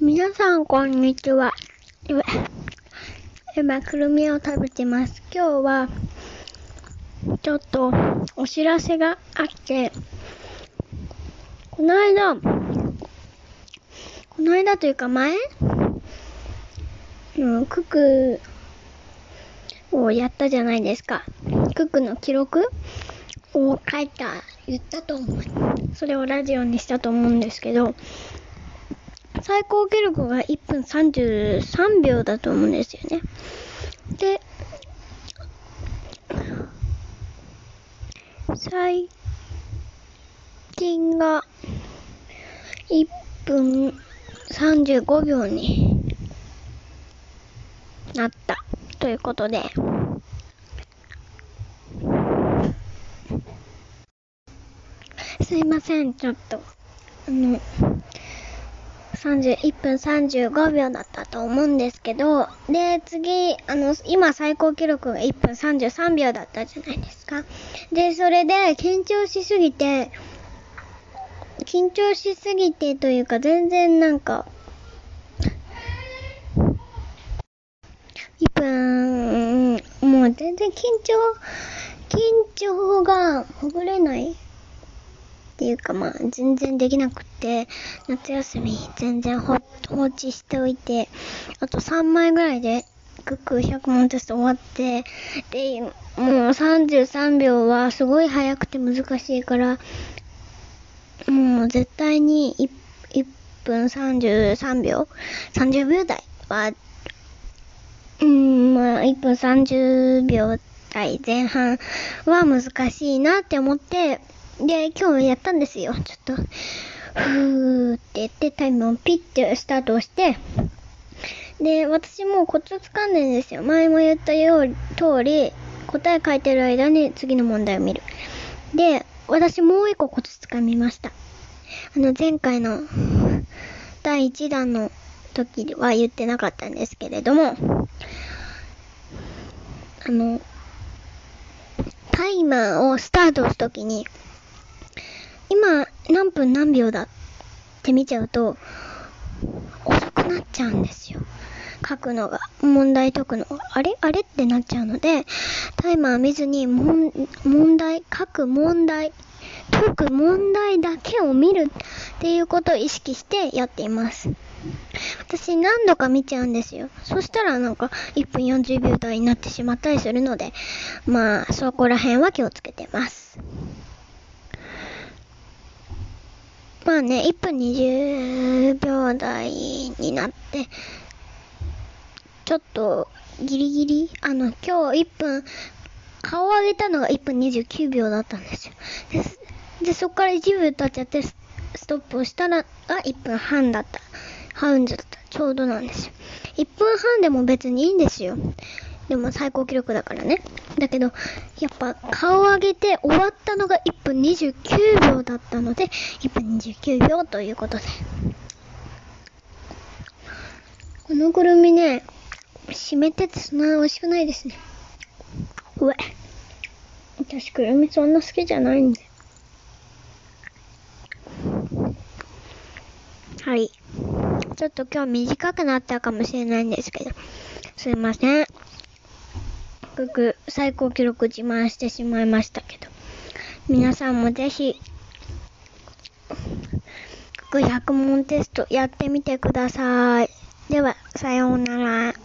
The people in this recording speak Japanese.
皆さんこんにちは。今くるみを食べてます。今日はちょっとお知らせがあって、この間というか前ククをやったじゃないですか。ククの記録を言ったと思う。それをラジオにしたと思うんですけど、最高記録が1分33秒だと思うんですよね。で、最近が1分35秒になったということで、すいません、ちょっと31分35秒だったと思うんですけど、で次今最高記録が1分33秒だったじゃないですか。でそれで緊張しすぎてというか、全然なんか1分もう全然緊張がほぐれないっていうか、全然できなくて、夏休み全然放置しておいて、あと3枚ぐらいでクク100問テスト終わって、でもう33秒はすごい早くて難しいから、もう絶対に 1分33秒30秒台は1分30秒台前半は難しいなって思って、で今日やったんですよ。ちょっとふーって言ってタイムをピッてスタートをして、で私もコツをつかんでるんですよ。前も言った通り、答え書いてる間に次の問題を見る。で私もう一個コツつかみました。前回の第1弾の時は言ってなかったんですけれども、タイマーをスタートするときに今何分何秒だって見ちゃうと遅くなっちゃうんですよ。書くのが、問題解くのがあれってなっちゃうので、タイマー見ずに問題書く、問題解く、問題だけを見るっていうことを意識してやっています。私何度か見ちゃうんですよ。そしたらなんか1分40秒台になってしまったりするので、そこら辺は気をつけてます。1分20秒台になって、ちょっとギリギリ、今日1分、顔を上げたのが1分29秒だったんですよ。でそこから1秒経っちゃってストップをしたら、1分半だった。ちょうどなんですよ。1分半でも別にいいんですよ。でも最高記録だからね。だけどやっぱ顔を上げて終わったのが1分29秒だったので、1分29秒ということで、このくるみね、湿っててそんな美味しくないですね。私くるみそんな好きじゃないんで。はい、ちょっと今日短くなったかもしれないんですけど、すいません。最高記録自慢してしまいましたけど、皆さんもぜひ100問テストやってみてください。ではさようなら。